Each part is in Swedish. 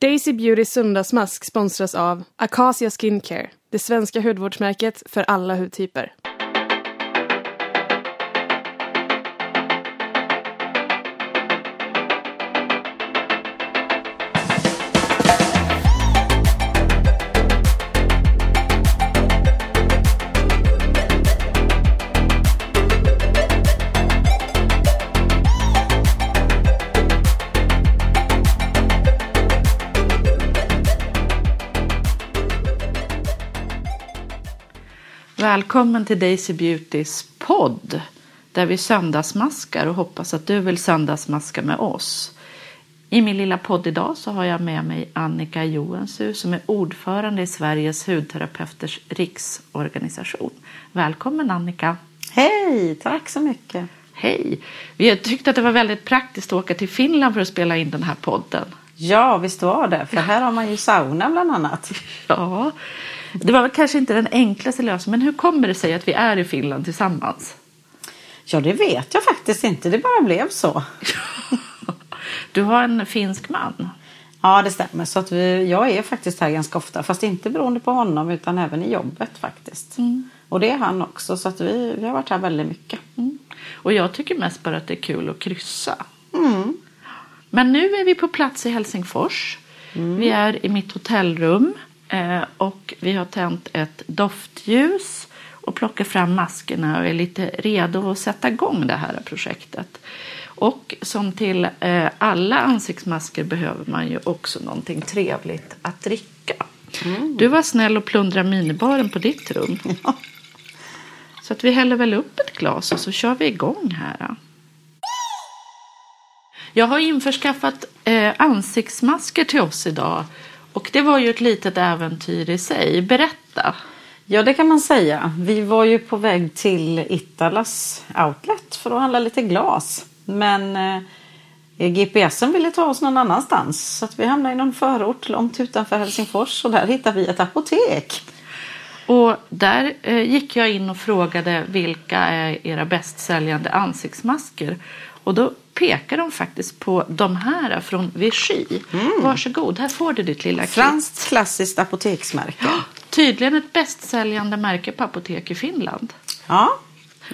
Daisy Beauty söndagsmask sponsras av Acacia Skincare, det svenska hudvårdsmärket för alla hudtyper. Välkommen till Daisy Beautys podd där vi söndagsmaskar och hoppas att du vill söndagsmaska med oss. I min lilla podd idag så har jag med mig Annika Johansson som är ordförande i Sveriges hudterapeuters riksorganisation. Välkommen Annika! Hej, tack så mycket! Hej! Vi tyckte att det var väldigt praktiskt att åka till Finland för att spela in den här podden. Ja, visst var det. För här har man ju sauna bland annat. Ja. Det var väl kanske inte den enklaste lösningen. Men hur kommer det sig att vi är i Finland tillsammans? Ja, det vet jag faktiskt inte. Det bara blev så. Du har en finsk man. Ja, det stämmer. Så att jag är faktiskt här ganska ofta. Fast inte beroende på honom utan även i jobbet faktiskt. Mm. Och det är han också. Så att vi har varit här väldigt mycket. Mm. Och jag tycker mest bara att det är kul att kryssa. Mm. Men nu är vi på plats i Helsingfors. Mm. Vi är i mitt hotellrum och vi har tänt ett doftljus och plockat fram maskerna och är lite redo att sätta igång det här projektet. Och som till alla ansiktsmasker behöver man ju också någonting trevligt att dricka. Mm. Du var snäll och plundra minibaren på ditt rum. Ja. Så att vi häller väl upp ett glas och så kör vi igång här. Jag har införskaffat ansiktsmasker till oss idag och det var ju ett litet äventyr i sig. Berätta. Ja, det kan man säga. Vi var ju på väg till Italas outlet för att handla lite glas. Men GPSen ville ta oss någon annanstans så att vi hamnade i någon förort långt utanför Helsingfors och där hittade vi ett apotek. Och där gick jag in och frågade vilka är era bästsäljande ansiktsmasker. Och då pekar de faktiskt på de här från Vichy. Mm. Varsågod, här får du ditt lilla kit. Franskt klassiskt apoteksmärke. Oh, tydligen ett bästsäljande märke på apotek i Finland. Ja.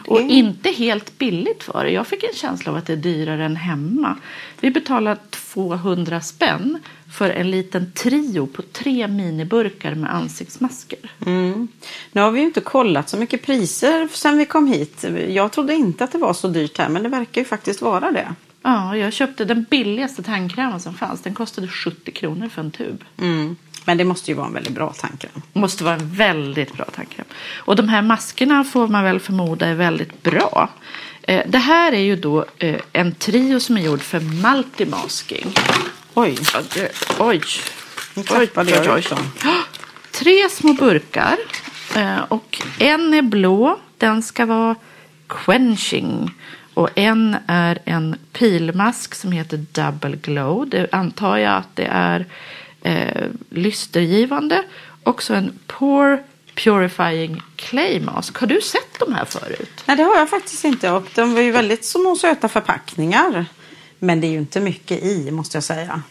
Och inte helt billigt för det. Jag fick en känsla av att det är dyrare än hemma. Vi betalade 200 spänn för en liten trio på 3 miniburkar med ansiktsmasker. Mm. Nu har vi ju inte kollat så mycket priser sen vi kom hit. Jag trodde inte att det var så dyrt här men det verkar ju faktiskt vara det. Ja, jag köpte den billigaste tandkrämen som fanns. Den kostade 70 kronor för en tub. Mm. Men det måste ju vara en väldigt bra tandkräm. Måste vara en väldigt bra tandkräm. Och de här maskerna får man väl förmoda är väldigt bra. Det här är ju då en trio som är gjord för multimasking. Oj. Oj. Oj. Tre små burkar. Och en är blå. Den ska vara quenching. Och en är en pilmask som heter Double Glow. Det antar jag att det är lystergivande. Också en Pore Purifying Clay Mask. Har du sett de här förut? Nej, det har jag faktiskt inte. Och de var ju väldigt små söta förpackningar. Men det är ju inte mycket i, måste jag säga.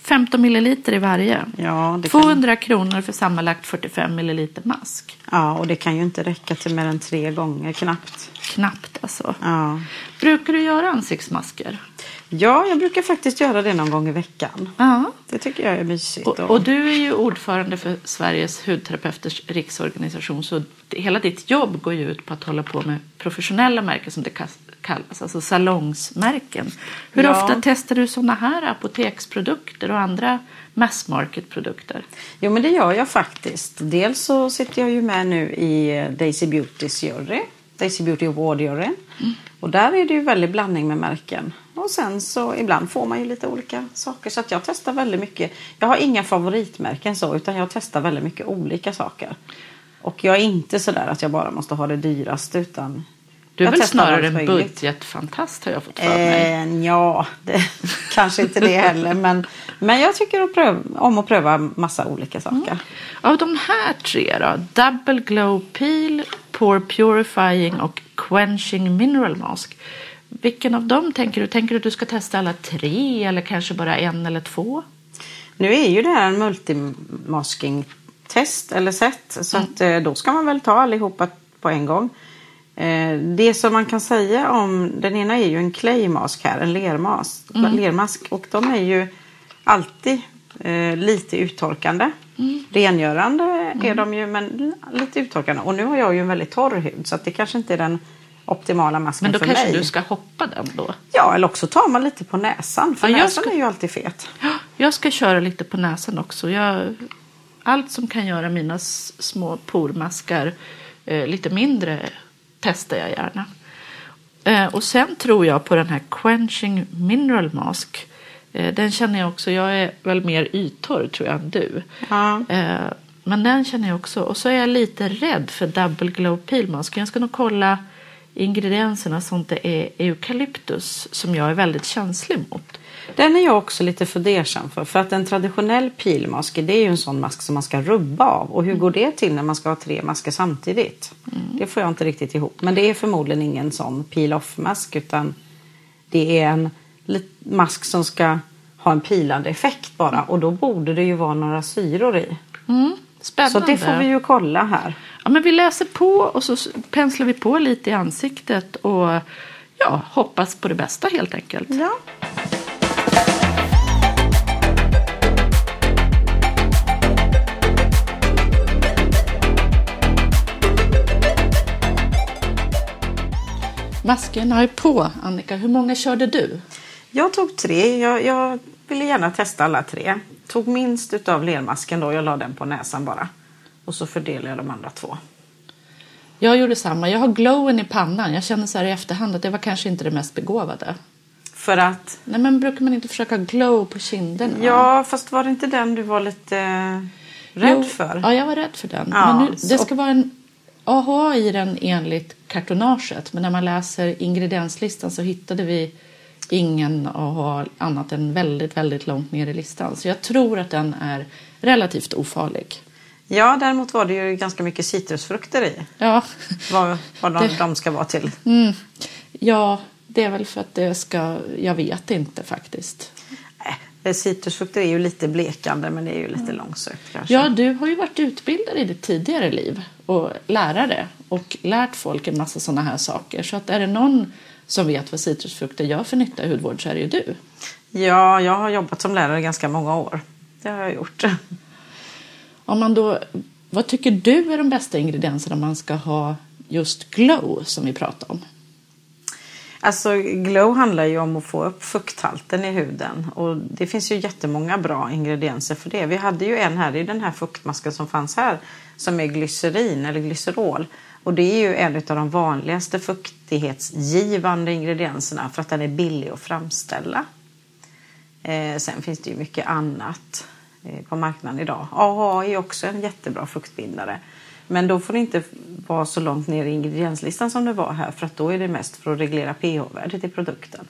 15 milliliter i varje. Ja, 200 kronor för sammanlagt 45 milliliter mask. Ja, och det kan ju inte räcka till mer än 3 gånger knappt. Knappt alltså. Ja. Brukar du göra ansiktsmasker? Ja, jag brukar faktiskt göra det någon gång i veckan. Ja. Det tycker jag är mysigt. Och du är ju ordförande för Sveriges hudterapeuters riksorganisation. Så hela ditt jobb går ju ut på att hålla på med professionella märken som det kallas. Alltså salongsmärken. Hur ofta testar du sådana här apoteksprodukter och andra massmarketprodukter? Jo, men det gör jag faktiskt. Dels så sitter jag ju med nu i Daisy Beautys jury. Daisy Beauty Award juryn. Mm. Och där är det ju väldigt blandning med märken. Och sen så ibland får man ju lite olika saker. Så att jag testar väldigt mycket. Jag har inga favoritmärken så. Utan jag testar väldigt mycket olika saker. Och jag är inte sådär att jag bara måste ha det dyraste. Utan du är väl snarare en budgetfantast har jag fått för mig. Ja, kanske inte det heller. Men jag tycker om att pröva massa olika saker. Mm. Av de här tre då. Double Glow Peel, Pore Purifying och Quenching Mineral Mask. Vilken av dem tänker du? Tänker du att du ska testa alla tre eller kanske bara en eller två? Nu är ju det här en multimasking-test eller sätt. Så att då ska man väl ta allihopa på en gång. Det som man kan säga om... Den ena är ju en claymask här, en lermask. Och de är ju alltid lite uttorkande. Rengörande är de ju, men lite uttorkande. Och nu har jag ju en väldigt torr hud, så att det kanske inte är den optimala masken för mig. Men då kanske du ska hoppa den då? Ja, eller också tar man lite på näsan, för näsan är ju alltid fet. Jag ska köra lite på näsan också. Allt som kan göra mina små pormaskar lite mindre testar jag gärna. Och sen tror jag på den här Quenching Mineral Mask. Den känner jag också. Jag är väl mer yttorr tror jag än du. Ja. Men den känner jag också. Och så är jag lite rädd för Double Glow Peel Mask. Jag ska nog kolla ingredienserna så att det är eukalyptus som jag är väldigt känslig mot. Den är jag också lite fundersam för. För att en traditionell peelmask, det är ju en sån mask som man ska rubba av. Och hur går det till när man ska ha 3 masker samtidigt? Det får jag inte riktigt ihop. Men det är förmodligen ingen sån peel-off-mask, utan det är en mask som ska ha en pilande effekt bara. Och då borde det ju vara några syror i. Spännande. Så det får vi ju kolla här. Ja, men vi läser på och så penslar vi på lite i ansiktet. Och ja, hoppas på det bästa helt enkelt. Ja. Maskerna är på, Annika. Hur många körde du? Jag tog 3. Jag ville gärna testa alla 3. Tog minst utav lermasken då. Jag la den på näsan bara. Och så fördelade jag de andra 2. Jag gjorde samma. Jag har glowen i pannan. Jag känner så här i efterhand att det var kanske inte det mest begåvade. För att? Nej, men brukar man inte försöka glow på kinderna? Ja, fast var det inte den du var lite rädd för? Ja, jag var rädd för den. Ja, men nu, det ska vara en AHA i den enligt kartonaget. Men när man läser ingredienslistan så hittade vi ingen AHA annat än väldigt, väldigt långt ner i listan. Så jag tror att den är relativt ofarlig. Ja, däremot var det ju ganska mycket citrusfrukter i. Ja. Vad de ska vara till. Ja, det är väl för att det ska... Jag vet inte faktiskt. Citrusfrukter är ju lite blekande, men det är ju lite långsökt kanske. Ja, du har ju varit utbildad i ditt tidigare liv och lärare och lärt folk en massa sådana här saker. Så att är det någon som vet vad citrusfrukter gör för nytta i hudvård så är det ju du. Ja, jag har jobbat som lärare ganska många år. Det har jag gjort. Om man då, vad tycker du är de bästa ingredienserna man ska ha just glow som vi pratar om? Alltså glow handlar ju om att få upp fukthalten i huden. Och det finns ju jättemånga bra ingredienser för det. Vi hade ju en här, det är den här fuktmasken som fanns här. Som är glycerin eller glycerol. Och det är ju en av de vanligaste fuktighetsgivande ingredienserna. För att den är billig att framställa. Sen finns det ju mycket annat på marknaden idag. AHA är också en jättebra fuktbindare. Men då får det inte vara så långt ner i ingredienslistan som det var här. För att då är det mest för att reglera pH-värdet i produkten.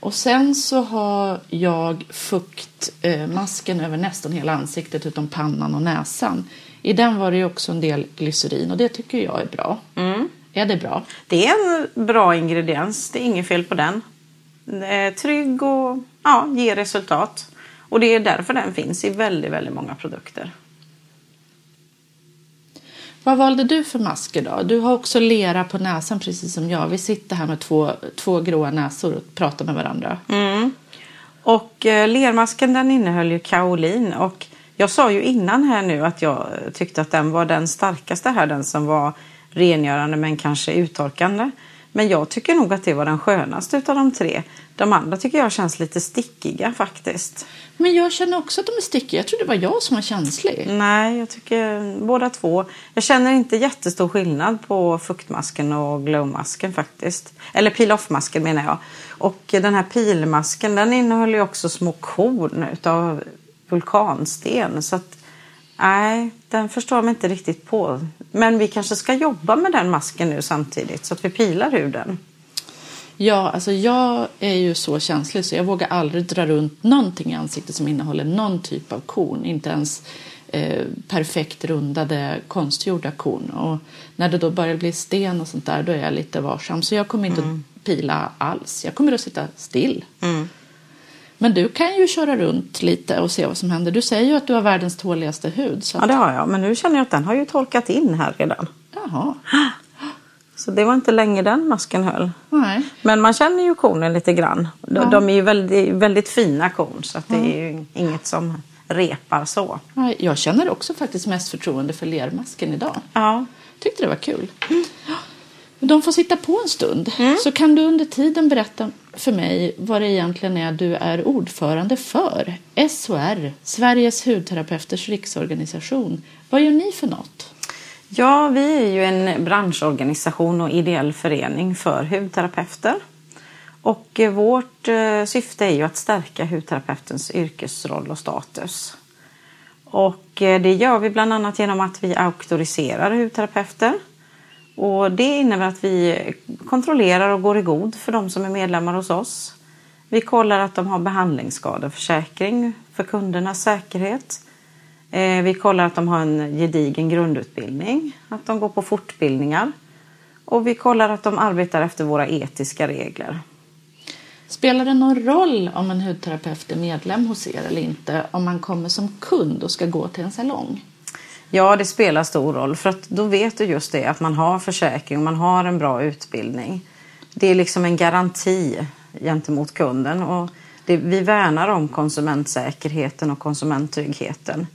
Och sen så har jag fuktmasken över nästan hela ansiktet utom pannan och näsan. I den var det ju också en del glycerin och det tycker jag är bra. Är det bra? Det är en bra ingrediens, det är inget fel på den. Trygg och ja, ger resultat. Och det är därför den finns i väldigt, väldigt många produkter. Vad valde du för masker då? Du har också lera på näsan precis som jag. Vi sitter här med två gråa näsor och pratar med varandra. Och lermasken den innehöll ju kaolin. Och jag sa ju innan här nu att jag tyckte att den var den starkaste här. Den som var rengörande men kanske uttorkande. Men jag tycker nog att det var den skönaste utav de 3. De andra tycker jag känns lite stickiga faktiskt. Men jag känner också att de är stickiga. Jag tror det var jag som var känslig. Nej, jag tycker båda 2. Jag känner inte jättestor skillnad på fuktmasken och glowmasken faktiskt. Eller peel-off-masken menar jag. Och den här pilmasken den innehåller ju också små korn utav vulkansten. Så att nej, den förstår mig inte riktigt på. Men vi kanske ska jobba med den masken nu samtidigt så att vi pilar huden. Ja, alltså jag är ju så känslig så jag vågar aldrig dra runt någonting i ansiktet som innehåller någon typ av korn. Inte ens perfekt rundade konstgjorda korn. Och när det då börjar bli sten och sånt där då är jag lite varsam. Så jag kommer inte att pila alls. Jag kommer att sitta still. Men du kan ju köra runt lite och se vad som händer. Du säger ju att du har världens tåligaste hud. Så att... Ja, det har jag. Men nu känner jag att den har ju torkat in här redan. Jaha. Så det var inte länge den masken höll. Nej. Men man känner ju kornen lite grann. De är ju väldigt, väldigt fina korn. Så att det är ju inget som repar så. Jag känner också faktiskt mest förtroende för lermasken idag. Ja. Tyckte det var kul. Mm. De får sitta på en stund. Mm. Så kan du under tiden berätta för mig vad det egentligen är du är ordförande för. SHR, Sveriges hudterapeuters riksorganisation. Vad gör ni för något? Ja, vi är ju en branschorganisation och ideell förening för hudterapeuter. Och vårt syfte är ju att stärka hudterapeutens yrkesroll och status. Och det gör vi bland annat genom att vi auktoriserar hudterapeuter. Och det innebär att vi kontrollerar och går i god för de som är medlemmar hos oss. Vi kollar att de har behandlingsskadeförsäkring för kundernas säkerhet. Vi kollar att de har en gedigen grundutbildning, att de går på fortbildningar. Och vi kollar att de arbetar efter våra etiska regler. Spelar det någon roll om en hudterapeut är medlem hos er eller inte om man kommer som kund och ska gå till en salong? Ja, det spelar stor roll för att då vet du just det att man har försäkring och man har en bra utbildning. Det är liksom en garanti gentemot kunden och vi värnar om konsumentsäkerheten och konsumenttryggheten.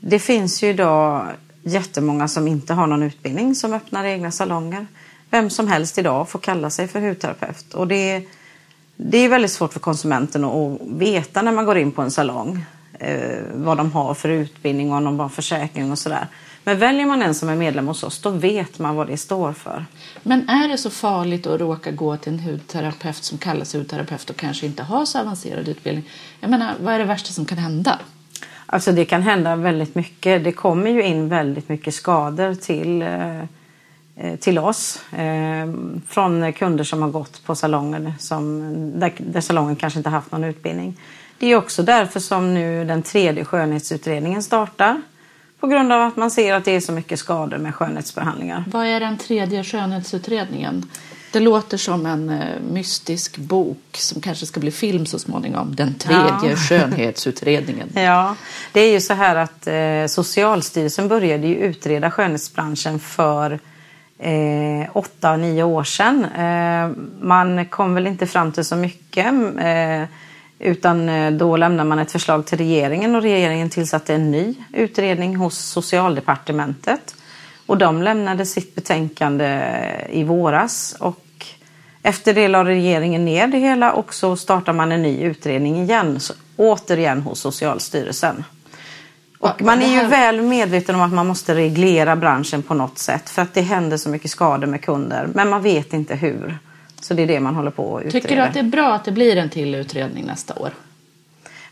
Det finns ju idag jättemånga som inte har någon utbildning som öppnar egna salonger. Vem som helst idag får kalla sig för hudterapeut och det är väldigt svårt för konsumenten att veta när man går in på en salong. Vad de har för utbildning och om de har försäkring och sådär. Men väljer man en som är medlem hos oss, då vet man vad det står för. Men är det så farligt att råka gå till en hudterapeut som kallas hudterapeut och kanske inte har så avancerad utbildning? Jag menar, vad är det värsta som kan hända? Alltså det kan hända väldigt mycket. Det kommer ju in väldigt mycket skador till oss. Från kunder som har gått på salongen där salongen kanske inte haft någon utbildning. Det är också därför som nu den tredje skönhetsutredningen startar. På grund av att man ser att det är så mycket skador med skönhetsbehandlingar. Vad är den tredje skönhetsutredningen? Det låter som en mystisk bok som kanske ska bli film så småningom. Den tredje skönhetsutredningen. Ja, det är ju så här att Socialstyrelsen började ju utreda skönhetsbranschen för 8-9 år sedan. Man kom väl inte fram till så mycket... Utan då lämnar man ett förslag till regeringen och regeringen tillsatte en ny utredning hos Socialdepartementet. Och de lämnade sitt betänkande i våras och efter det la regeringen ner det hela och så startar man en ny utredning igen. Återigen hos Socialstyrelsen. Och man är ju väl medveten om att man måste reglera branschen på något sätt för att det händer så mycket skador med kunder men man vet inte hur. Så det är det man håller på att utreda. Tycker du att det är bra att det blir en till utredning nästa år?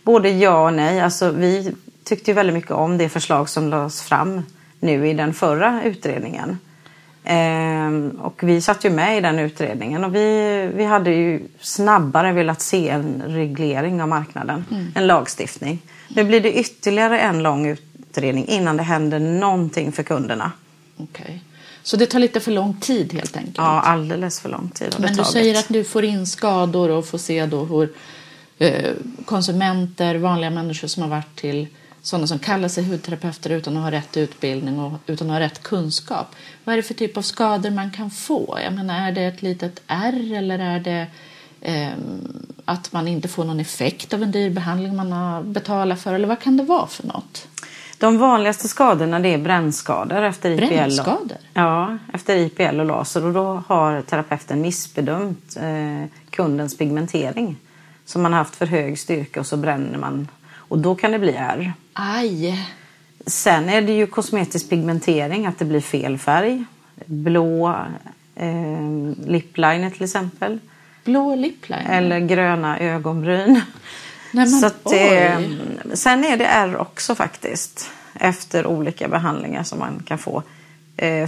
Både ja och nej. Alltså, vi tyckte ju väldigt mycket om det förslag som lades fram nu i den förra utredningen. Och vi satt ju med i den utredningen. Och vi hade ju snabbare velat se en reglering av marknaden. Mm. En lagstiftning. Nu blir det ytterligare en lång utredning innan det händer någonting för kunderna. Okej. Okay. Så det tar lite för lång tid helt enkelt? Ja, alldeles för lång tid. Men du säger att du får in skador och får se då hur konsumenter, vanliga människor som har varit till sådana som kallar sig hudterapeuter utan att ha rätt utbildning och utan att ha rätt kunskap. Vad är det för typ av skador man kan få? Jag menar, är det ett litet ärr eller är det att man inte får någon effekt av en dyr behandling man har betalat för? Eller vad kan det vara för något? De vanligaste skadorna det är brännskador efter IPL. Brännskador? Ja, efter IPL och laser. Och då har terapeuten missbedömt kundens pigmentering. Så man har haft för hög styrka och så bränner man. Och då kan det bli ärr. Aj! Sen är det ju kosmetisk pigmentering. Att det blir fel färg. Blå lippliner till exempel. Blå lippliner? Eller gröna ögonbryn. Nej, men, så att sen är det ärr också faktiskt efter olika behandlingar som man kan få.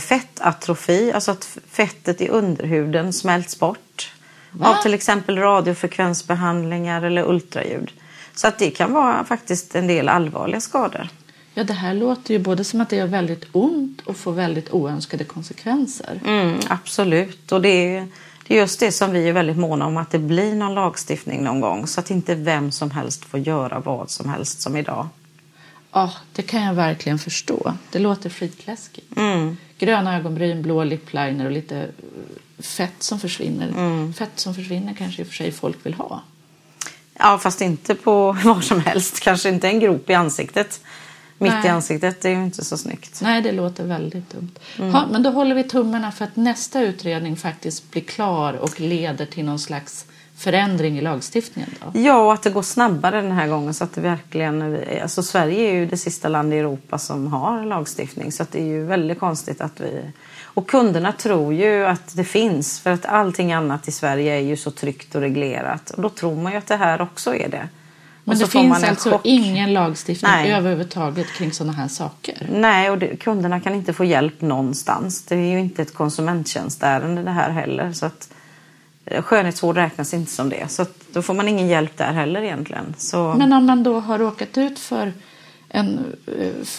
Fettatrofi, alltså att fettet i underhuden smälts bort. Va? Av till exempel radiofrekvensbehandlingar eller ultraljud. Så att det kan vara faktiskt en del allvarliga skador. Ja, det här låter ju både som att det gör väldigt ont och får väldigt oönskade konsekvenser. Mm, absolut, och det är... Det är just det som vi är väldigt måna om, att det blir någon lagstiftning någon gång. Så att inte vem som helst får göra vad som helst som idag. Ja, det kan jag verkligen förstå. Det låter skitläskigt. Mm. Gröna ögonbryn, blå lippliner och lite fett som försvinner. Mm. Fett som försvinner kanske i och för sig folk vill ha. Ja, fast inte på var som helst. Kanske inte en grop i ansiktet. Mitt i ansiktet, det är ju inte så snyggt. Nej, det låter väldigt dumt. Mm. Ha, men då håller vi tummarna för att nästa utredning faktiskt blir klar och leder till någon slags förändring i lagstiftningen då? Ja, och att det går snabbare den här gången, så att det verkligen, alltså Sverige är ju det sista land i Europa som har lagstiftning, så att det är ju väldigt konstigt att vi, och kunderna tror ju att det finns, för att allting annat i Sverige är ju så tryggt och reglerat, och då tror man ju att det här också är det. Men det finns alltså ingen lagstiftning överhuvudtaget kring sådana här saker. Nej, och kunderna kan inte få hjälp någonstans. Det är ju inte ett konsumenttjänstärende det här heller. Så att skönhetsvård räknas inte som det. Så att då får man ingen hjälp där heller egentligen. Så... Men om man då har råkat ut för en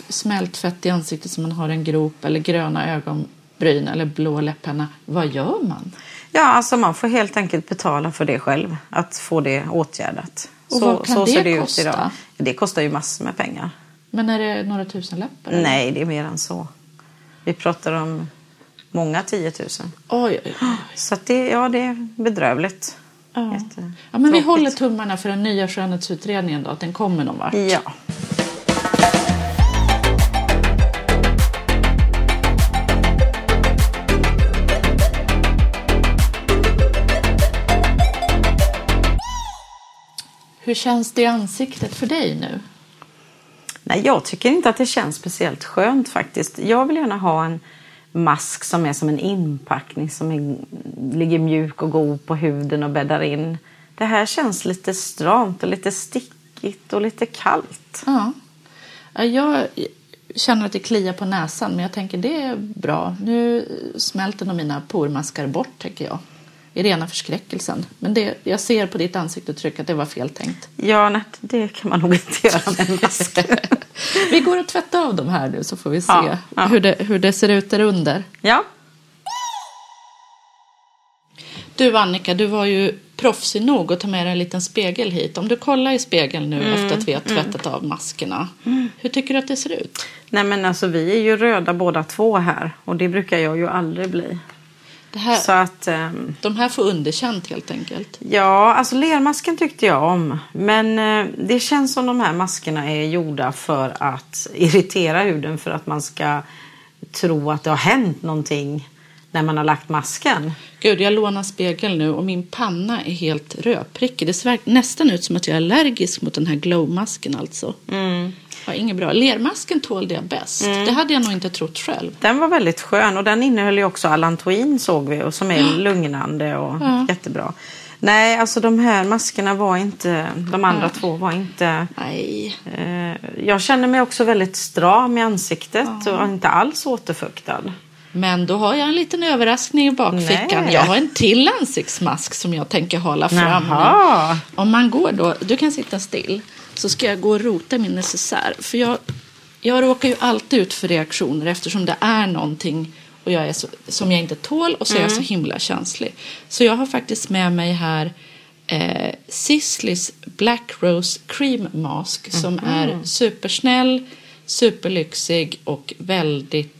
smält fett i ansiktet, som man har en grop eller gröna ögonbryn eller blå läpparna, vad gör man? Ja, alltså man får helt enkelt betala för det själv, att få det åtgärdat. Och så, vad kan så det, ser det kosta? Ut idag. Det kostar ju massor med pengar. Men är det några tusenlappar? Eller? Nej, det är mer än så. Vi pratar om många 10 000. Oj. Så att det, ja, det är bedrövligt. Ja. Ja, men vi håller tummarna för den nya skönhetsutredningen då, att den kommer någon vart. Ja. Hur känns det i ansiktet för dig nu? Nej, jag tycker inte att det känns speciellt skönt faktiskt. Jag vill gärna ha en mask som är som en inpackning, som ligger mjuk och god på huden och bäddar in. Det här känns lite stramt och lite stickigt och lite kallt. Ja, jag känner att det kliar på näsan, men jag tänker det är bra. Nu smälter nog mina pormaskar bort, tänker jag. I rena förskräckelsen. Men det, jag ser på ditt ansiktsuttryck att det var fel tänkt. Ja, nej, det kan man nog inte göra med en mask. Vi går och tvättar av dem här nu, så får vi se hur det ser ut där under. Ja. Du Annika, du var ju proffsig nog att ta med dig en liten spegel hit. Om du kollar i spegeln nu efter att vi har tvättat av maskerna. Mm. Hur tycker du att det ser ut? Nej, men alltså vi är ju röda båda två här. Och det brukar jag ju aldrig bli. Här, så att, de här får underkänt helt enkelt. Ja, alltså lermasken tyckte jag om. Men det känns som de här maskerna är gjorda för att irritera huden. För att man ska tro att det har hänt någonting när man har lagt masken. Gud, jag lånar spegeln nu och min panna är helt rödprickig. Det ser nästan ut som att jag är allergisk mot den här glowmasken alltså. Mm. Ja, inget bra. Lermasken tålde jag bäst. Det hade jag nog inte trott själv. Den var väldigt skön, och den innehöll ju också allantoin, såg vi, och som är lugnande och jättebra. Nej, alltså de här maskerna var inte, de andra två var inte... Nej. Jag känner mig också väldigt stram i ansiktet och inte alls återfuktad. Men då har jag en liten överraskning i bakfickan. Nej. Jag har en till ansiktsmask som jag tänker hålla fram nu. Om man går då, du kan sitta still. Så ska jag gå och rota min necessär. För jag råkar ju alltid ut för reaktioner, eftersom det är någonting och jag är så, som jag inte tål, och så är jag så himla känslig. Så jag har faktiskt med mig här Sisleys Black Rose Cream Mask som är supersnäll, superlyxig och väldigt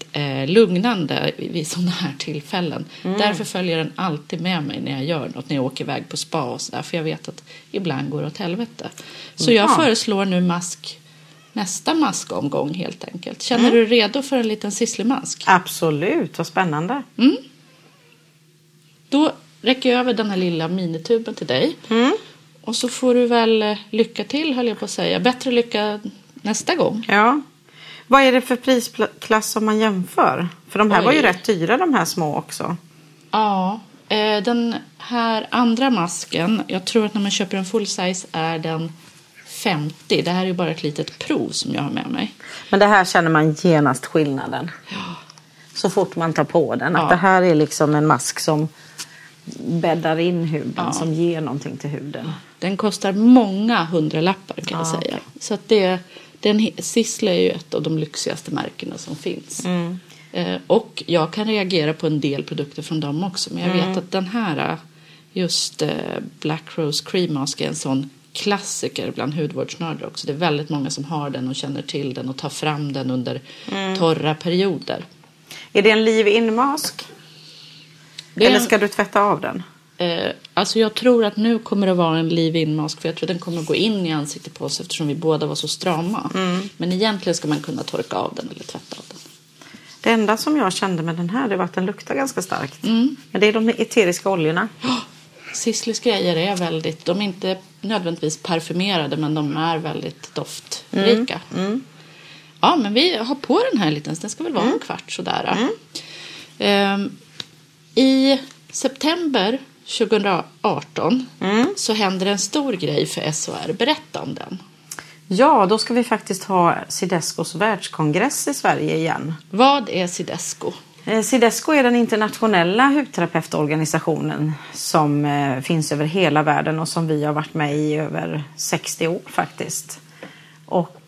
lugnande vid sådana här tillfällen. Därför följer den alltid med mig när jag gör något, när jag åker iväg på spa och sådär, för jag vet att ibland går det åt helvete. Så jag föreslår nu nästa maskomgång helt enkelt. Känner du dig redo för en liten Sisley-mask? Absolut, vad spännande. Då räcker jag över den här lilla minituben till dig. Och så får du väl lycka till, höll jag på att säga. Bättre lycka nästa gång. Ja. Vad är det för prisklass som man jämför? För de här var ju rätt dyra, de här små också. Ja, den här andra masken, jag tror att när man köper en full size är den 50. Det här är ju bara ett litet prov som jag har med mig. Men det här känner man genast skillnaden. Ja. Så fort man tar på den. Ja. Att det här är liksom en mask som bäddar in huden, som ger någonting till huden. Den kostar många hundralappar kan jag säga. Så att den Sisley är ju ett av de lyxigaste märkena som finns. Och jag kan reagera på en del produkter från dem också. Men jag vet att den här, just Black Rose Cream Mask, är en sån klassiker bland hudvårdsnördar också. Det är väldigt många som har den och känner till den och tar fram den under torra perioder. Är det en leave-in-mask? Eller ska du tvätta av den? Alltså jag tror att nu kommer det vara en leave-in-mask, för jag tror att den kommer gå in i ansiktet på oss eftersom vi båda var så strama. Men egentligen ska man kunna torka av den eller tvätta av den. Det enda som jag kände med den här, det var att den luktar ganska starkt. Men det är de eteriska oljorna. Sisleys grejer är väldigt, de är inte nödvändigtvis parfymerade, men de är väldigt doftrika. Ja, men vi har på den här liten, den ska väl vara en kvart sådär. I september 2018 så händer en stor grej för SHR. Berätta om den. Ja, då ska vi faktiskt ha Cidescos världskongress i Sverige igen. Vad är Cidesco? Cidesco är den internationella hudterapeutorganisationen som finns över hela världen och som vi har varit med i över 60 år faktiskt. Och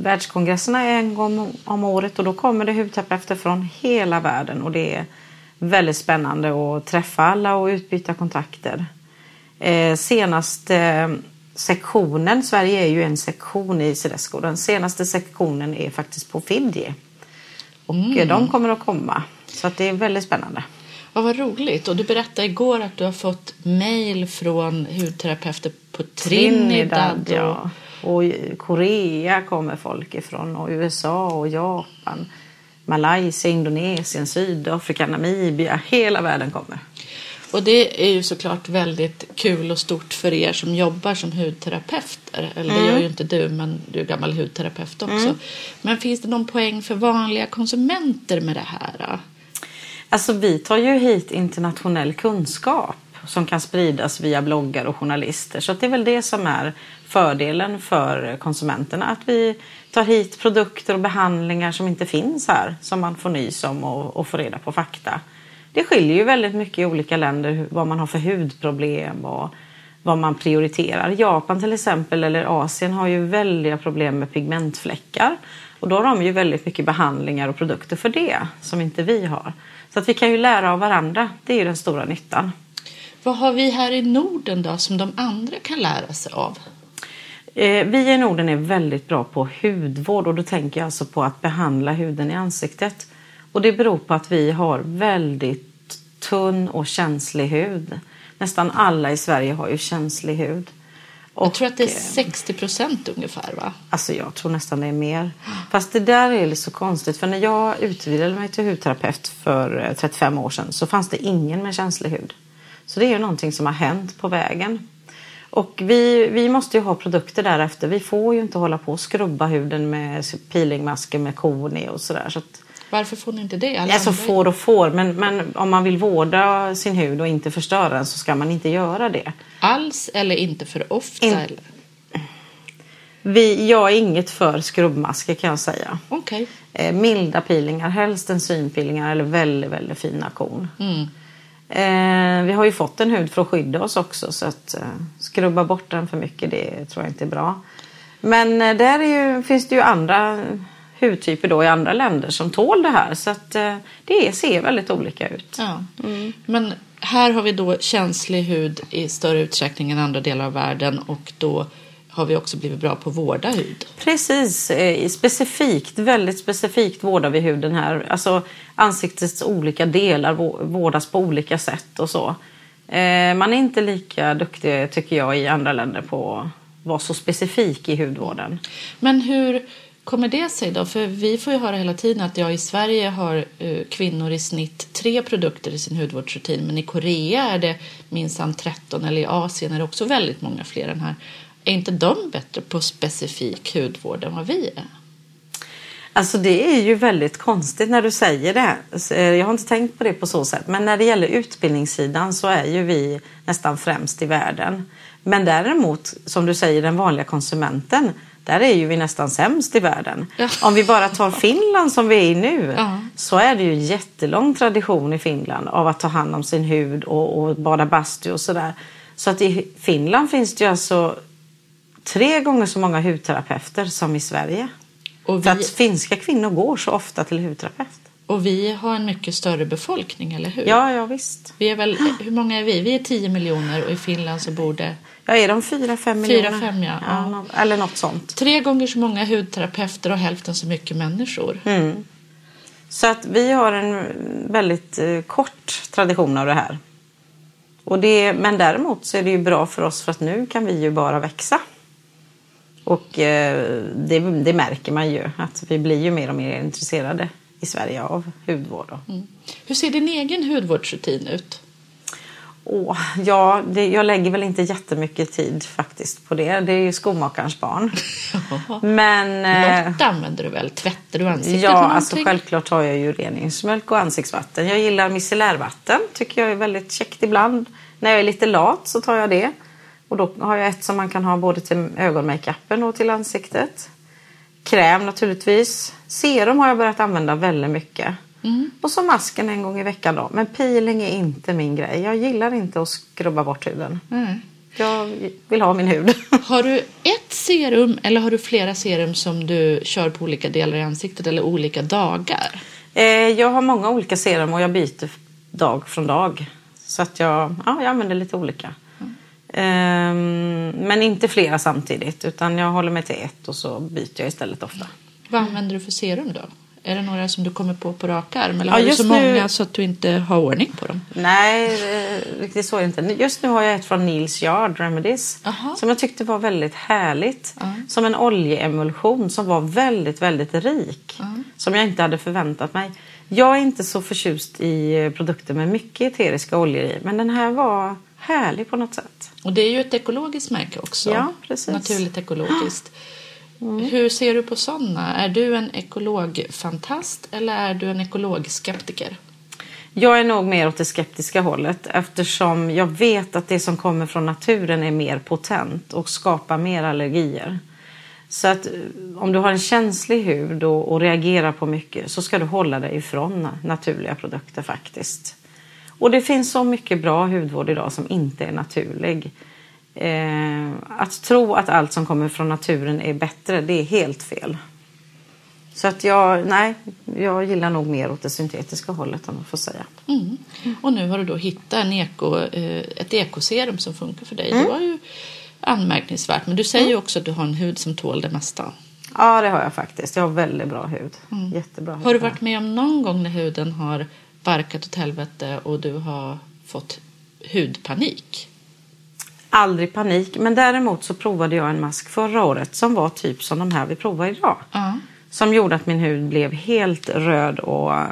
världskongresserna är en gång om året, och då kommer det hudterapeuter från hela världen, och det är väldigt spännande att träffa alla och utbyta kontakter. Sektionen, Sverige är ju en sektion i Cidesco. Den senaste sektionen är faktiskt på Fiji. Och de kommer att komma. Så att det är väldigt spännande. Ja, vad roligt. Och du berättade igår att du har fått mejl från hudterapeuter på Trinidad. Ja. Och Korea kommer folk ifrån. Och USA och Japan. Malaysia, Indonesien, Sydafrika, Namibia. Hela världen kommer. Och det är ju såklart väldigt kul och stort för er som jobbar som hudterapeuter. Eller det gör ju inte du, men du är gammal hudterapeut också. Men finns det någon poäng för vanliga konsumenter med det här? Alltså vi tar ju hit internationell kunskap som kan spridas via bloggar och journalister. Så att det är väl det som är fördelen för konsumenterna. Att vi tar hit produkter och behandlingar som inte finns här. Som man får nys om och får reda på fakta. Det skiljer ju väldigt mycket i olika länder vad man har för hudproblem och vad man prioriterar. Japan till exempel, eller Asien, har ju väldiga problem med pigmentfläckar. Och då har de ju väldigt mycket behandlingar och produkter för det som inte vi har. Så att vi kan ju lära av varandra, det är ju den stora nyttan. Vad har vi här i Norden då som de andra kan lära sig av? Vi i Norden är väldigt bra på hudvård, och då tänker jag alltså på att behandla huden i ansiktet. Och det beror på att vi har väldigt tunn och känslig hud. Nästan alla i Sverige har ju känslig hud. Och jag tror att det är 60% ungefär, va? Alltså jag tror nästan det är mer. Fast det där är lite så konstigt. För när jag utbildade mig till hudterapeut för 35 år sedan så fanns det ingen med känslig hud. Så det är ju någonting som har hänt på vägen. Och vi måste ju ha produkter därefter. Vi får ju inte hålla på och skrubba huden med peelingmasker med koni och sådär. Så att varför får ni inte det? Alltså får, men om man vill vårda sin hud och inte förstöra den så ska man inte göra det. Alls eller inte för ofta? Eller? Jag är inget för skrubbmasker kan jag säga. Okej. Milda peelingar, helst en synpeelingar eller väldigt, väldigt fina kon. Vi har ju fått en hud för att skydda oss också, så att skrubba bort den för mycket, det tror jag inte är bra. Men där finns det ju andra hudtyper då i andra länder som tål det här. Så att det ser väldigt olika ut. Ja. Men här har vi då känslig hud i större utsträckning än andra delar av världen. Och då har vi också blivit bra på att vårda hud. Precis. Väldigt specifikt vårdar vi huden här. Alltså ansiktets olika delar vårdas på olika sätt och så. Man är inte lika duktig tycker jag i andra länder på att vara så specifik i hudvården. Men hur kommer det sig då? För vi får ju höra hela tiden att jag i Sverige har kvinnor i snitt 3 produkter i sin hudvårdsrutin. Men i Korea är det minsann 13, eller i Asien är det också väldigt många fler än här. Är inte de bättre på specifik hudvård än vad vi är? Alltså det är ju väldigt konstigt när du säger det. Jag har inte tänkt på det på så sätt. Men när det gäller utbildningssidan så är ju vi nästan främst i världen. Men däremot, som du säger, den vanliga konsumenten, där är ju vi nästan sämst i världen. Ja. Om vi bara tar Finland som vi är i nu, så är det ju en jättelång tradition i Finland av att ta hand om sin hud och bada bastu och sådär. Så att i Finland finns det ju alltså 3 gånger så många hudterapeuter som i Sverige. Och för att finska kvinnor går så ofta till hudterapeut. Och vi har en mycket större befolkning, eller hur? Ja, visst. Vi är väl, hur många är vi? Vi är 10 miljoner och i Finland så bor det... Ja, är de 4-5 miljoner? 4-5, ja. Eller något sånt. 3 gånger så många hudterapeuter och hälften så mycket människor. Mm. Så att vi har en väldigt kort tradition av det här. Och det, men däremot så är det ju bra för oss för att nu kan vi ju bara växa. Och det märker man ju att vi blir ju mer och mer intresserade i Sverige av hudvård. Mm. Hur ser din egen hudvårdsrutin ut? Jag lägger väl inte jättemycket tid faktiskt på det. Det är ju skomakarens barn. Men något använder du väl? Tvättar du ansiktet? Ja, alltså självklart har jag ju reningsmjölk och ansiktsvatten. Jag gillar micellärvatten. Tycker jag är väldigt käckt ibland. När jag är lite lat så tar jag det. Och då har jag ett som man kan ha både till ögonmakeupen och till ansiktet. Kräm naturligtvis. Serum har jag börjat använda väldigt mycket. Mm. Och så masken en gång i veckan då. Men peeling är inte min grej. Jag gillar inte att skrubba bort huden. Mm. Jag vill ha min hud. Har du ett serum eller har du flera serum som du kör på olika delar i ansiktet eller olika dagar? Jag har många olika serum och jag byter dag från dag. Så att jag använder lite olika. Men inte flera samtidigt utan jag håller mig till ett och så byter jag istället ofta. Vad använder du för serum då? Är det några som du kommer på rak arm? Eller har du så många så att du inte har ordning på dem? Nej, riktigt så är det inte. Just nu har jag ett från Nils Yard Remedies. Aha. Som jag tyckte var väldigt härligt. Som en oljeemulsion som var väldigt, väldigt rik. Som jag inte hade förväntat mig. Jag är inte så förtjust i produkter med mycket eteriska oljor i. Men den här var härlig på något sätt. Och det är ju ett ekologiskt märke också. Ja, precis. Naturligt ekologiskt. Mm. Hur ser du på sådana? Är du en ekologfantast eller är du en ekologskeptiker? Jag är nog mer åt det skeptiska hållet eftersom jag vet att det som kommer från naturen är mer potent och skapar mer allergier. Så att om du har en känslig hud och reagerar på mycket så ska du hålla dig ifrån naturliga produkter faktiskt. Och det finns så mycket bra hudvård idag som inte är naturlig. Att tro att allt som kommer från naturen är bättre, det är helt fel. Så att jag gillar nog mer åt det syntetiska hållet om man får säga. Mm. Och nu har du då hittat ett ekoserum som funkar för dig. Mm. Det var ju anmärkningsvärt. Men du säger ju också att du har en hud som tål det mesta. Ja, det har jag faktiskt. Jag har väldigt bra hud. Mm. Jättebra hud. Har du varit med om någon gång när huden har barkat åt helvete och du har fått hudpanik? Aldrig panik, men däremot så provade jag en mask förra året som var typ som de här vi provar idag. Som gjorde att min hud blev helt röd och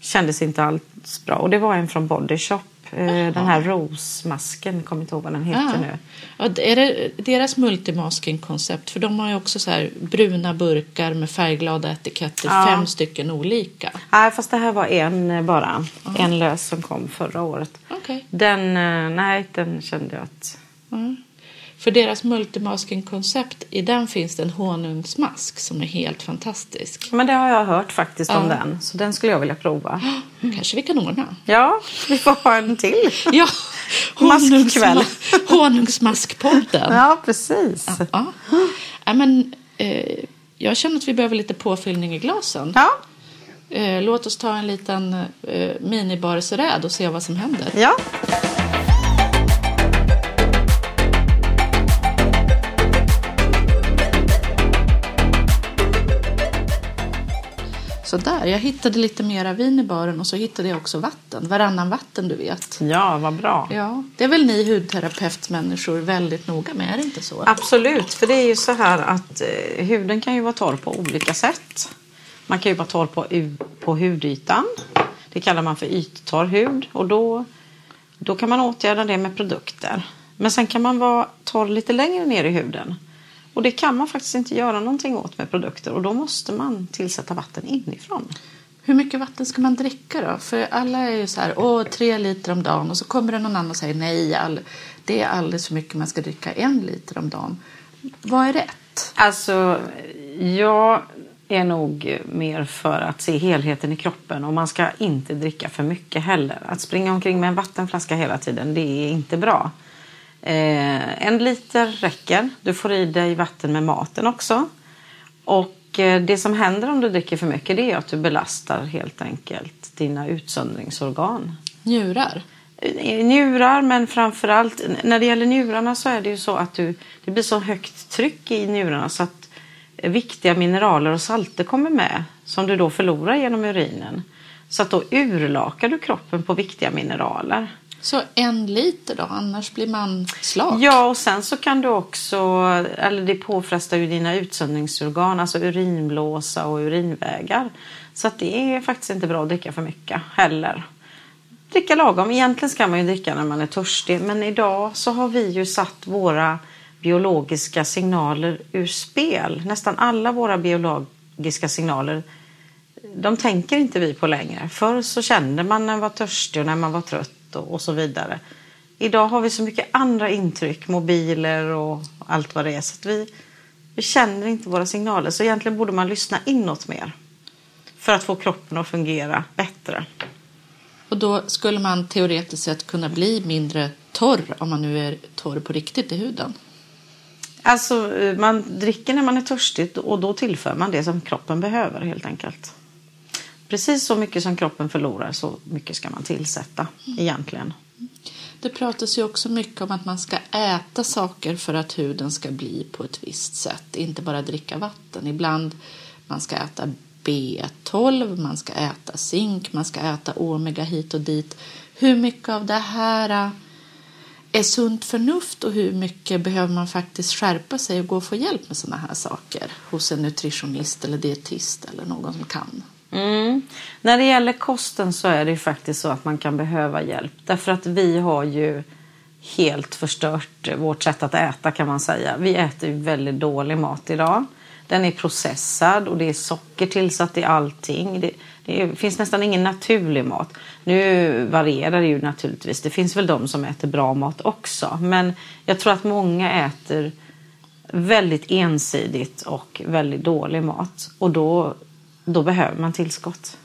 kändes inte alls bra. Och det var en från Body Shop, den här rosmasken, kommer inte ihåg vad den heter nu. Ja, är det deras multimasking-koncept? För de har ju också så här bruna burkar med färgglada etiketter, 5 stycken olika. Nej, fast det här var en lös som kom förra året. Okay. Den kände jag att... Mm. För deras multimasking-koncept, i den finns det en honungsmask som är helt fantastisk. Men det har jag hört faktiskt om den. Så den skulle jag vilja prova. Kanske vi kan ordna. Ja, vi får ha en till. Ja, honungskväll. Honungsmaskpodden. Ja, precis. Jag känner att vi behöver lite påfyllning i glasen. Ja. Låt oss ta en liten minibarseräd och se vad som händer. Ja. Där. Jag hittade lite mera vin i baren och så hittade jag också vatten. Varannan vatten, du vet. Ja, vad bra. Ja. Det är väl ni hudterapeutmänniskor väldigt noga med, är det inte så? Absolut, för det är ju så här att huden kan ju vara torr på olika sätt. Man kan ju vara torr på hudytan. Det kallar man för yttorr hud. Och då kan man åtgärda det med produkter. Men sen kan man vara torr lite längre ner i huden. Och det kan man faktiskt inte göra någonting åt med produkter. Och då måste man tillsätta vatten inifrån. Hur mycket vatten ska man dricka då? För alla är ju så här, 3 liter om dagen. Och så kommer det någon annan och säger nej, det är alldeles för mycket, man ska dricka 1 liter om dagen. Vad är rätt? Alltså, jag är nog mer för att se helheten i kroppen. Och man ska inte dricka för mycket heller. Att springa omkring med en vattenflaska hela tiden, det är inte bra. 1 liter räcker. Du får i dig vatten med maten också. Och det som händer om du dricker för mycket, det är att du belastar helt enkelt dina utsöndringsorgan. Njurar? Njurar, men framförallt när det gäller njurarna så är det ju så att det blir så högt tryck i njurarna så att viktiga mineraler och salter kommer med som du då förlorar genom urinen. Så att då urlakar du kroppen på viktiga mineraler. Så 1 liter då, annars blir man slak? Ja, och sen så kan du också, eller det påfrestar ju dina utsöndringsorgan, alltså urinblåsa och urinvägar. Så att det är faktiskt inte bra att dricka för mycket heller. Dricka lagom, egentligen ska man ju dricka när man är törstig, men idag så har vi ju satt våra biologiska signaler ur spel. Nästan alla våra biologiska signaler, de tänker inte vi på längre. Förr så kände man när man var törstig och när man var trött och så vidare. Idag har vi så mycket andra intryck, mobiler och allt vad det är, så att vi känner inte våra signaler. Så egentligen borde man lyssna inåt mer för att få kroppen att fungera bättre. Och då skulle man teoretiskt sett kunna bli mindre torr om man nu är torr på riktigt i huden? Alltså man dricker när man är törstig och då tillför man det som kroppen behöver helt enkelt. Precis så mycket som kroppen förlorar så mycket ska man tillsätta egentligen. Det pratas ju också mycket om att man ska äta saker för att huden ska bli på ett visst sätt. Inte bara dricka vatten. Ibland man ska äta B12, man ska äta zink, man ska äta omega hit och dit. Hur mycket av det här är sunt förnuft och hur mycket behöver man faktiskt skärpa sig och gå och få hjälp med sådana här saker hos en nutritionist eller dietist eller någon som kan? När det gäller kosten så är det ju faktiskt så att man kan behöva hjälp. Därför att vi har ju helt förstört vårt sätt att äta, kan man säga. Vi äter ju väldigt dålig mat idag. Den är processad och det är socker tillsatt i allting. Det finns nästan ingen naturlig mat. Nu varierar det ju naturligtvis. Det finns väl de som äter bra mat också. Men jag tror att många äter väldigt ensidigt och väldigt dålig mat. Och då behöver man tillskott.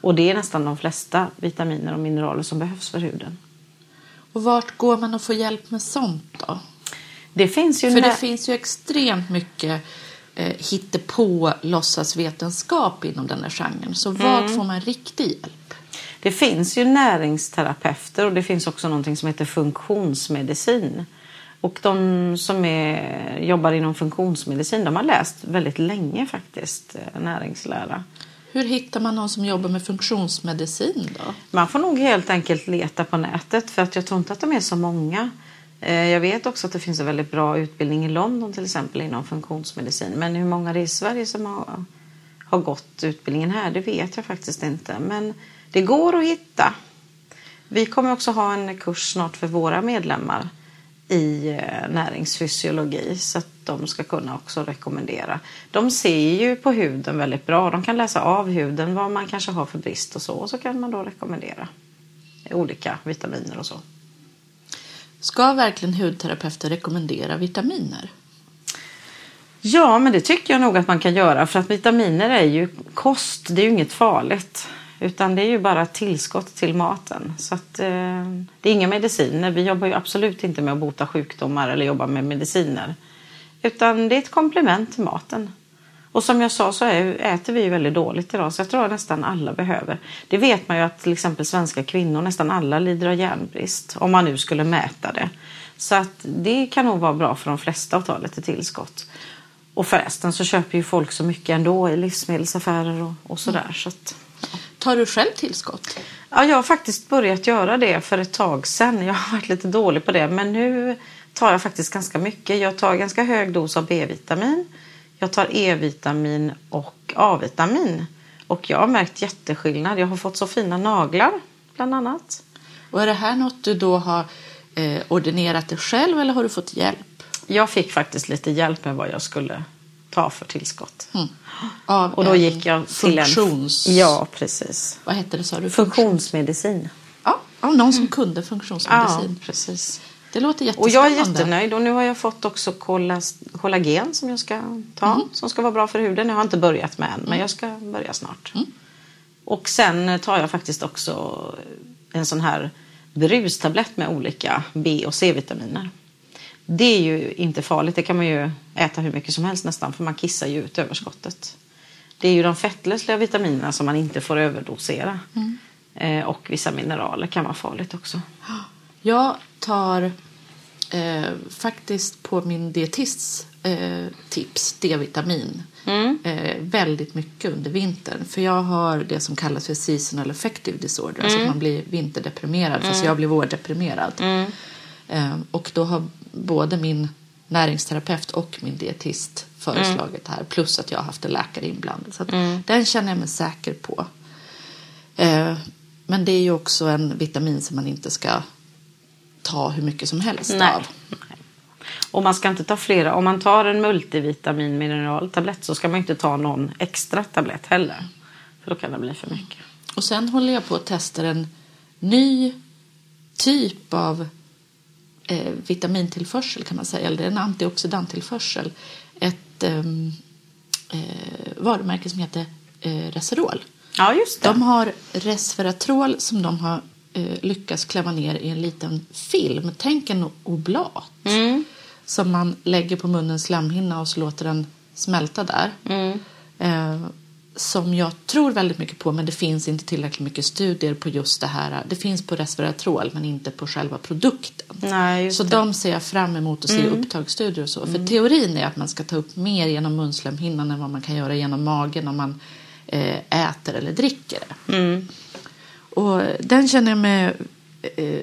Och det är nästan de flesta vitaminer och mineraler som behövs för huden. Och vart går man att få hjälp med sånt då? Det finns ju det finns ju extremt mycket hittepå låtsasvetenskap inom den här genren. Så vad får man riktig hjälp? Det finns ju näringsterapeuter och det finns också någonting som heter funktionsmedicin. Och de som jobbar inom funktionsmedicin, de har läst väldigt länge faktiskt näringslära. Hur hittar man någon som jobbar med funktionsmedicin då? Man får nog helt enkelt leta på nätet för att jag tror inte att de är så många. Jag vet också att det finns en väldigt bra utbildning i London till exempel inom funktionsmedicin. Men hur många det är i Sverige som har gått utbildningen här, det vet jag faktiskt inte. Men det går att hitta. Vi kommer också ha en kurs snart för våra medlemmar i näringsfysiologi. Så att de ska kunna också rekommendera. De ser ju på huden väldigt bra. De kan läsa av huden vad man kanske har för brist och så. Och så kan man då rekommendera olika vitaminer och så. Ska verkligen hudterapeuter rekommendera vitaminer? Ja, men det tycker jag nog att man kan göra. För att vitaminer är ju kost, det är ju inget farligt. Utan det är ju bara tillskott till maten. Så att, det är inga mediciner. Vi jobbar ju absolut inte med att bota sjukdomar eller jobba med mediciner. Utan det är ett komplement till maten. Och som jag sa så äter vi ju väldigt dåligt idag. Så jag tror att nästan alla behöver. Det vet man ju att till exempel svenska kvinnor, nästan alla lider av järnbrist. Om man nu skulle mäta det. Så att det kan nog vara bra för de flesta att ta lite tillskott. Och förresten så köper ju folk så mycket ändå i livsmedelsaffärer och sådär. Mm. Så att, ja. Tar du själv tillskott? Ja, jag har faktiskt börjat göra det för ett tag sedan. Jag har varit lite dålig på det. Men nu tar jag faktiskt ganska mycket. Jag tar ganska hög dos av B-vitamin. Jag tar E-vitamin och A-vitamin. Och jag har märkt jätteskillnad. Jag har fått så fina naglar bland annat. Och är det här något du då har ordinerat dig själv eller har du fått hjälp? Jag fick faktiskt lite hjälp med vad jag skulle ta för tillskott. Mm. Av och då gick jag till ja, precis. Vad heter det, sa du? Funktionsmedicin. Ja, av någon som kunde funktionsmedicin. Ja, precis. Det låter jättespännande. Och jag är jättenöjd och nu har jag fått också kollagen som jag ska ta. Som ska vara bra för huden. Jag har inte börjat med än men jag ska börja snart. Mm. Och sen tar jag faktiskt också en sån här brustablett med olika B- och C-vitaminer. Det är ju inte farligt. Det kan man ju äta hur mycket som helst nästan. För man kissar ju ut överskottet. Det är ju de fettlösliga vitaminerna som man inte får överdosera. Mm. Och vissa mineraler kan vara farligt också. Jag tar faktiskt på min dietists tips D-vitamin. Mm. Väldigt mycket under vintern. För jag har det som kallas för seasonal affective disorder. Mm. Alltså man blir vinterdeprimerad. Mm. Fast jag blir vårdeprimerad. Mm. Och då har både min näringsterapeut och min dietist föreslagit här. Plus att jag har haft en läkare inblandad. Så att den känner jag mig säker på. Men det är ju också en vitamin som man inte ska ta hur mycket som helst av. Och man ska inte ta flera. Om man tar en multivitamin-mineraltablett så ska man inte ta någon extra tablett heller. För då kan det bli för mycket. Och sen håller jag på att testa en ny typ av vitamintillförsel kan man säga. Eller en antioxidanttillförsel. Ett varumärke som heter Resverol. Ja, just det. De har resveratrol som de har lyckats klämma ner i en liten film. Tänk en oblat. Mm. Som man lägger på munnens slemhinna och så låter den smälta där. Mm. Som jag tror väldigt mycket på, men det finns inte tillräckligt mycket studier på just det här. Det finns på resveratrol men inte på själva produkten. Nej, just så det. De ser jag fram emot och ser upptagsstudier och så. För teorin är att man ska ta upp mer genom munslemhinnan än vad man kan göra genom magen om man äter eller dricker det. Mm. Och den känner jag mig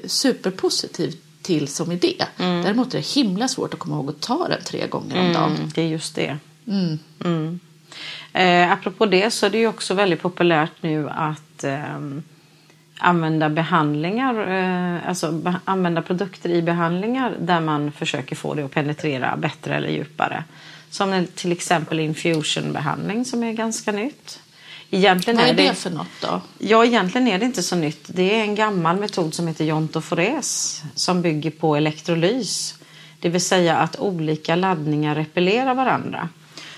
superpositiv till som idé. Mm. Däremot är det himla svårt att komma ihåg att ta den 3 gånger om dagen. Det är just det. Mm. Mm. Apropå det så är det ju också väldigt populärt nu att använda behandlingar, alltså använda produkter i behandlingar där man försöker få det att penetrera bättre eller djupare. Som till exempel infusionbehandling som är ganska nytt. Egentligen vad är det för något då? Ja, egentligen är det inte så nytt. Det är en gammal metod som heter jontoforés som bygger på elektrolys. Det vill säga att olika laddningar repellerar varandra.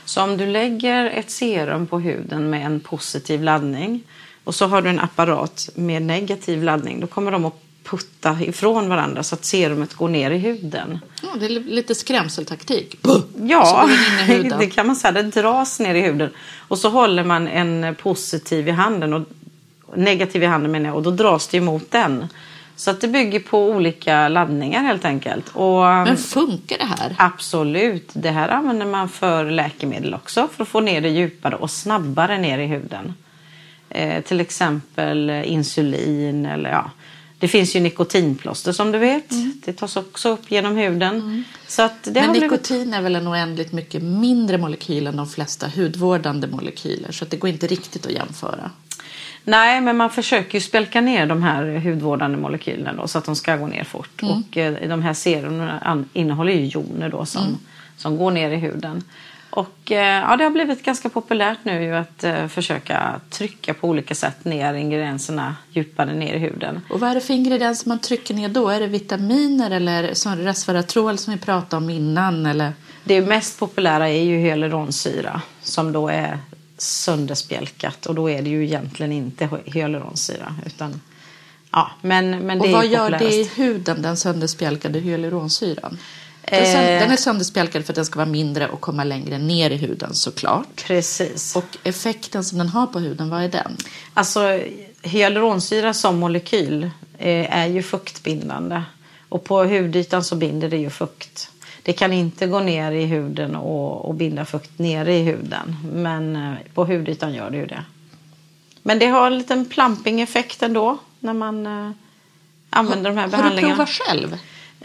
Så om du lägger ett serum på huden med en positiv laddning och så har du en apparat med negativ laddning, då kommer de att putta ifrån varandra så att serumet går ner i huden. Ja, det är lite skrämseltaktik. Ja, det kan man säga. Det dras ner i huden. Och så håller man en positiv i handen och negativ i handen menar jag, och då dras det emot den. Så att det bygger på olika laddningar helt enkelt. Och, men funkar det här? Absolut. Det här använder man för läkemedel också. För att få ner det djupare och snabbare ner i huden. Till exempel insulin eller ja. Det finns ju nikotinplåster som du vet. Mm. Det tas också upp genom huden. Mm. Så att det men nikotin blivit är väl en oändligt mycket mindre molekyl än de flesta hudvårdande molekyler. Så att det går inte riktigt att jämföra. Nej, men man försöker ju spjälka ner de här hudvårdande molekylerna då, så att de ska gå ner fort. Mm. Och de här serumerna innehåller ju joner då som går ner i huden. Och ja, det har blivit ganska populärt nu ju att försöka trycka på olika sätt ner ingredienserna djupare ner i huden. Och vad är det för ingredienser man trycker ner då? Är det vitaminer eller som resveratrol som vi pratade om innan? Eller? Det mest populära är ju hyaluronsyra som då är sönderspjälkat. Och då är det ju egentligen inte hyaluronsyra utan ja, men det är populärast. Och vad gör det i huden, den sönderspjälkade hyaluronsyran? Den är sönderspjälkad för att den ska vara mindre och komma längre ner i huden såklart. Precis. Och effekten som den har på huden, vad är den? Alltså hyaluronsyra som molekyl är ju fuktbindande. Och på hudytan så binder det ju fukt. Det kan inte gå ner i huden och binda fukt nere i huden. Men på hudytan gör det ju det. Men det har en liten plumping-effekt ändå när man använder de här behandlingarna. Har du provat själv?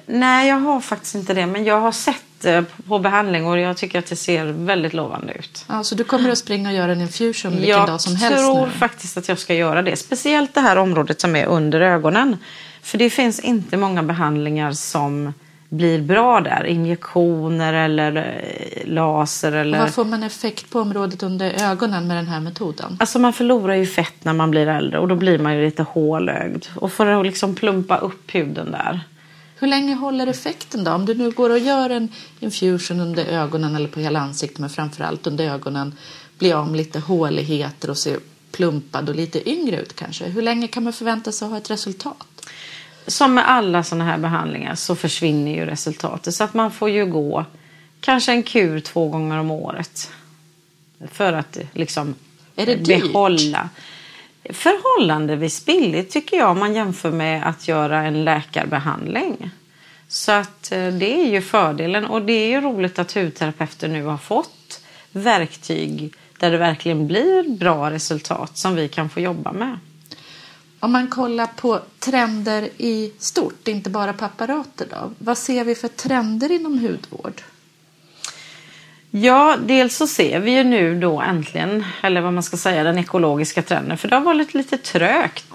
Nej, jag har faktiskt inte det. Men jag har sett på behandling och jag tycker att det ser väldigt lovande ut. Ja, så du kommer att springa och göra en infusion vilken dag som helst nu? Jag tror faktiskt att jag ska göra det. Speciellt det här området som är under ögonen. För det finns inte många behandlingar som blir bra där. Injektioner eller laser. Eller... Vad får man effekt på området under ögonen med den här metoden? Alltså man förlorar ju fett när man blir äldre. Och då blir man ju lite hålögd. Och för att liksom plumpa upp huden där. Hur länge håller effekten då? Om du nu går och gör en infusion under ögonen eller på hela ansiktet, men framförallt under ögonen, blir av med lite håligheter och ser plumpad och lite yngre ut kanske. Hur länge kan man förvänta sig att ha ett resultat? som med alla sådana här behandlingar så försvinner ju resultatet. Så att man får ju gå kanske en kur 2 gånger om året. För att liksom behålla. Förhållandevis billigt tycker jag om man jämför med att göra en läkarbehandling. Så att det är ju fördelen. Och det är ju roligt att hudterapeuter nu har fått verktyg där det verkligen blir bra resultat som vi kan få jobba med. Om man kollar på trender i stort, inte bara på apparater då. Vad ser vi för trender inom hudvård? Ja, dels så ser vi ju nu då äntligen, eller vad man ska säga, den ekologiska trenden. För det har varit lite trögt,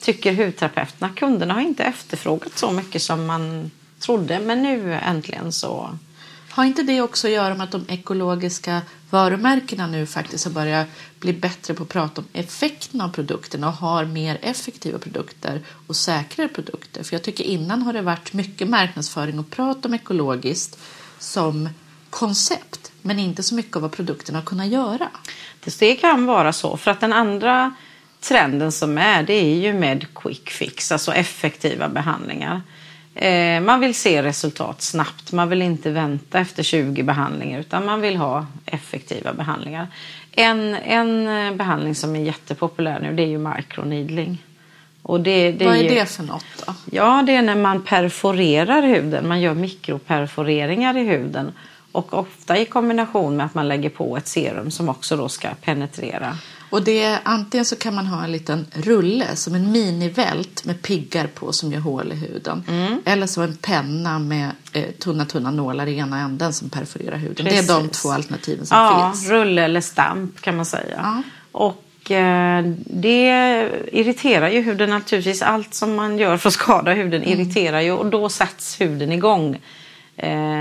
tycker hudterapeuterna. Kunderna har inte efterfrågat så mycket som man trodde, men nu äntligen så... Har inte det också att göra med att de ekologiska varumärkena nu faktiskt har börjat bli bättre på att prata om effekterna av produkterna och har mer effektiva produkter och säkrare produkter? För jag tycker innan har det varit mycket marknadsföring och prat om ekologiskt som koncept, men inte så mycket av vad produkterna har kunnat göra. Det kan vara så, för att den andra trenden som är, det är ju med quick fix, alltså effektiva behandlingar. Man vill se resultat snabbt. Man vill inte vänta efter 20 behandlingar utan man vill ha effektiva behandlingar. En behandling som är jättepopulär nu, det är ju microneedling. Och det vad är ju, det för något då? Ja, det är när man perforerar huden. Man gör mikroperforeringar i huden. Och ofta i kombination med att man lägger på ett serum som också då ska penetrera. Och det, antingen så kan man ha en liten rulle som en minivält med piggar på som gör hål i huden. Mm. Eller så en penna med tunna nålar i ena änden som perforerar huden. Precis. Det är de 2 alternativen som finns. Ja, rulle eller stamp kan man säga. Ja. Och det irriterar ju huden naturligtvis. Allt som man gör för att skada huden irriterar ju. Och då sätts huden igång.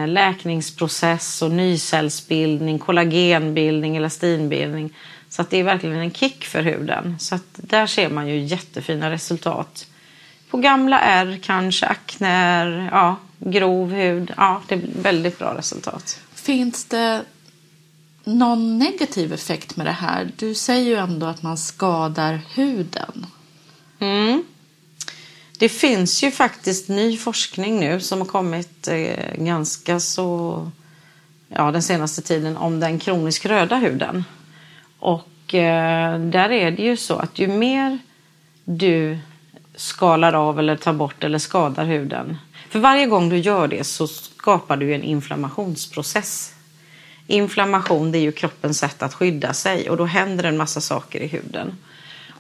Läkningsprocess och nycellsbildning, kollagenbildning, elastinbildning. Så att det är verkligen en kick för huden. Så att där ser man ju jättefina resultat. På gamla ärr, kanske akner, ja, grov hud. Ja, det är väldigt bra resultat. Finns det någon negativ effekt med det här? Du säger ju ändå att man skadar huden. Mm. Det finns ju faktiskt ny forskning nu som har kommit ganska så... Ja, den senaste tiden om den kroniskt röda huden. Och där är det ju så att ju mer du skalar av eller tar bort eller skadar huden. För varje gång du gör det så skapar du en inflammationsprocess. Inflammation, det är ju kroppens sätt att skydda sig och då händer en massa saker i huden.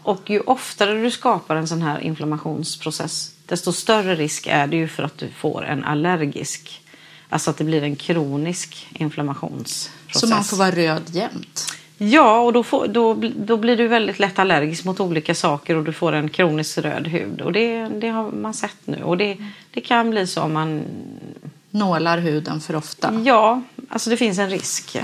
Och ju oftare du skapar en sån här inflammationsprocess, desto större risk är det ju för att du får en allergisk. Alltså att det blir en kronisk inflammationsprocess. Så man får vara röd jämt? Ja, och då blir du väldigt lätt allergisk mot olika saker och du får en kronisk röd hud. Och det har man sett nu. Och det kan bli så om man... nålar huden för ofta? Ja, alltså det finns en risk. Ja.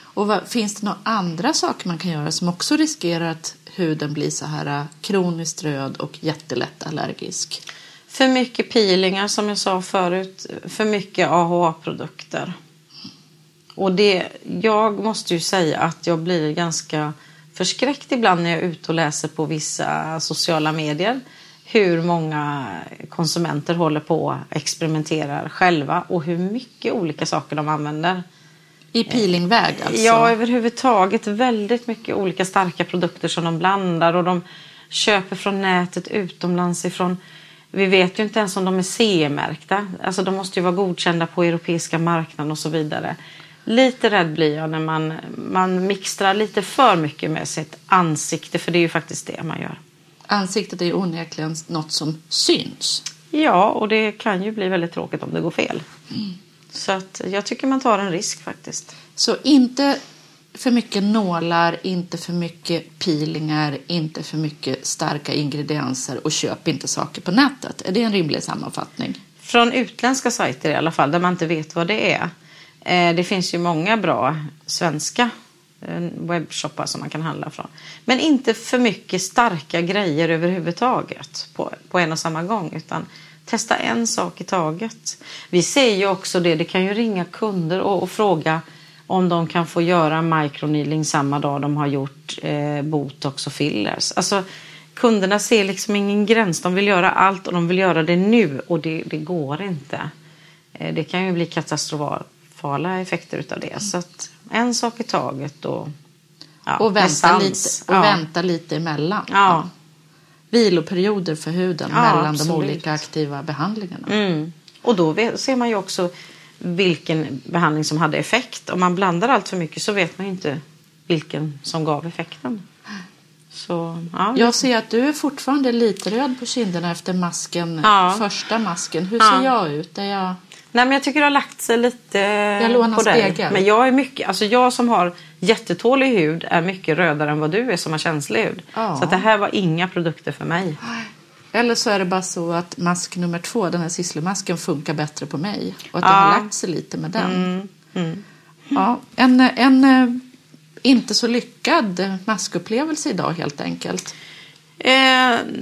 Och finns det några andra saker man kan göra som också riskerar att huden blir så här kroniskt röd och jättelätt allergisk? För mycket peelingar som jag sa förut. För mycket AHA-produkter. Och jag måste ju säga att jag blir ganska förskräckt ibland när jag är ute och läser på vissa sociala medier. Hur många konsumenter håller på och experimenterar själva. Och hur mycket olika saker de använder. I peelingväg alltså? Ja, överhuvudtaget väldigt mycket olika starka produkter som de blandar. Och de köper från nätet utomlands ifrån. Vi vet ju inte ens om de är CE-märkta. Alltså de måste ju vara godkända på europeiska marknaden och så vidare. Lite rädd blir jag när man mixtrar lite för mycket med sitt ansikte. För det är ju faktiskt det man gör. Ansiktet är ju onekligen något som syns. Ja, och det kan ju bli väldigt tråkigt om det går fel. Mm. Så att jag tycker man tar en risk faktiskt. Så inte för mycket nålar, inte för mycket peelingar, inte för mycket starka ingredienser och köp inte saker på nätet. Är det en rimlig sammanfattning? Från utländska sajter i alla fall, där man inte vet vad det är. Det finns ju många bra svenska webbshoppar som man kan handla från. Men inte för mycket starka grejer överhuvudtaget på en och samma gång, utan... testa en sak i taget. Vi ser ju också det. Det kan ju ringa kunder och fråga om de kan få göra microneedling samma dag de har gjort botox och fillers. Alltså kunderna ser liksom ingen gräns. De vill göra allt och de vill göra det nu. Och det går inte. Det kan ju bli katastrofala effekter utav det. Så att en sak i taget. Och vänta lite, vänta lite emellan. Ja. Viloperioder för huden mellan de olika aktiva behandlingarna. Mm. Och då ser man ju också vilken behandling som hade effekt. Om man blandar allt för mycket så vet man inte vilken som gav effekten. Så, ja. Jag ser att du är fortfarande lite röd på kinderna efter masken. Ja. Första masken. Hur ser jag ut? Nej, men jag tycker det har lagt sig lite på dig. Men jag är mycket, alltså jag som har jättetålig hud är mycket rödare än vad du är som har känslig hud. Ja. Så att det här var inga produkter för mig. Eller så är det bara så att mask nummer 2, den här Sisley-masken, funkar bättre på mig. Och att det har lagt sig lite med den. Ja, en inte så lyckad maskupplevelse idag helt enkelt.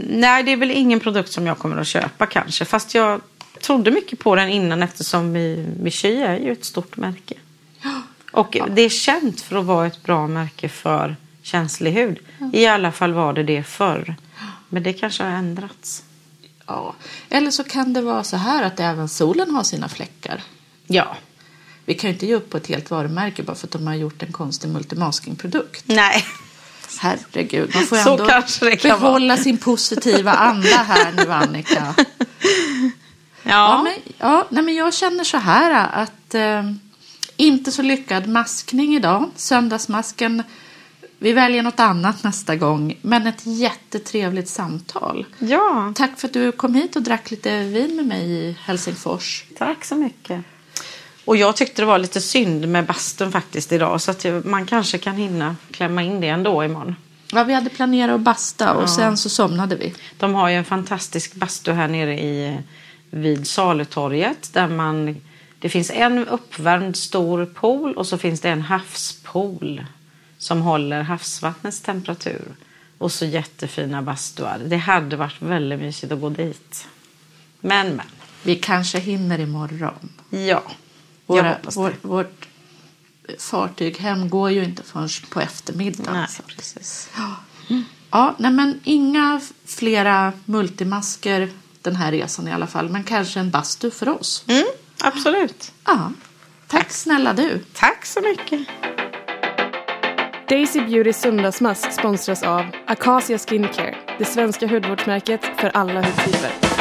Nej, det är väl ingen produkt som jag kommer att köpa kanske. Fast jag trodde mycket på den innan eftersom Vichy är ju ett stort märke. Och det är känt för att vara ett bra märke för känslig hud. I alla fall var det förr. Men det kanske har ändrats. Ja, eller så kan det vara så här att även solen har sina fläckar. Ja. Vi kan ju inte ge upp på ett helt varumärke bara för att de har gjort en konstig multimaskingprodukt. Nej. Herregud, man får så ändå behålla sin positiva anda här nu, Annika. Men jag känner så här att inte så lyckad maskning idag. Söndagsmasken. Vi väljer något annat nästa gång. Men ett jättetrevligt samtal. Ja. Tack för att du kom hit och drack lite vin med mig i Helsingfors. Tack så mycket. Och jag tyckte det var lite synd med bastun faktiskt idag. Så att man kanske kan hinna klämma in det ändå imorgon. Ja, vi hade planerat att basta och sen så somnade vi. De har ju en fantastisk bastu här nere vid Salutorget. Där det finns en uppvärmd stor pool och så finns det en havspool som håller havsvattnets temperatur. Och så jättefina bastuar. Det hade varit väldigt mysigt att gå dit. Men. Vi kanske hinner imorgon. Ja. Vårt fartyg hem går ju inte förrän på eftermiddagen. Nej, precis. Men inga flera multimasker den här resan i alla fall. Men kanske en bastu för oss. Mm, absolut. Ja. Tack snälla du. Tack så mycket. Daisy Beauty söndagsmask sponsras av Acacia Skincare, det svenska hudvårdsmärket för alla hudtyper.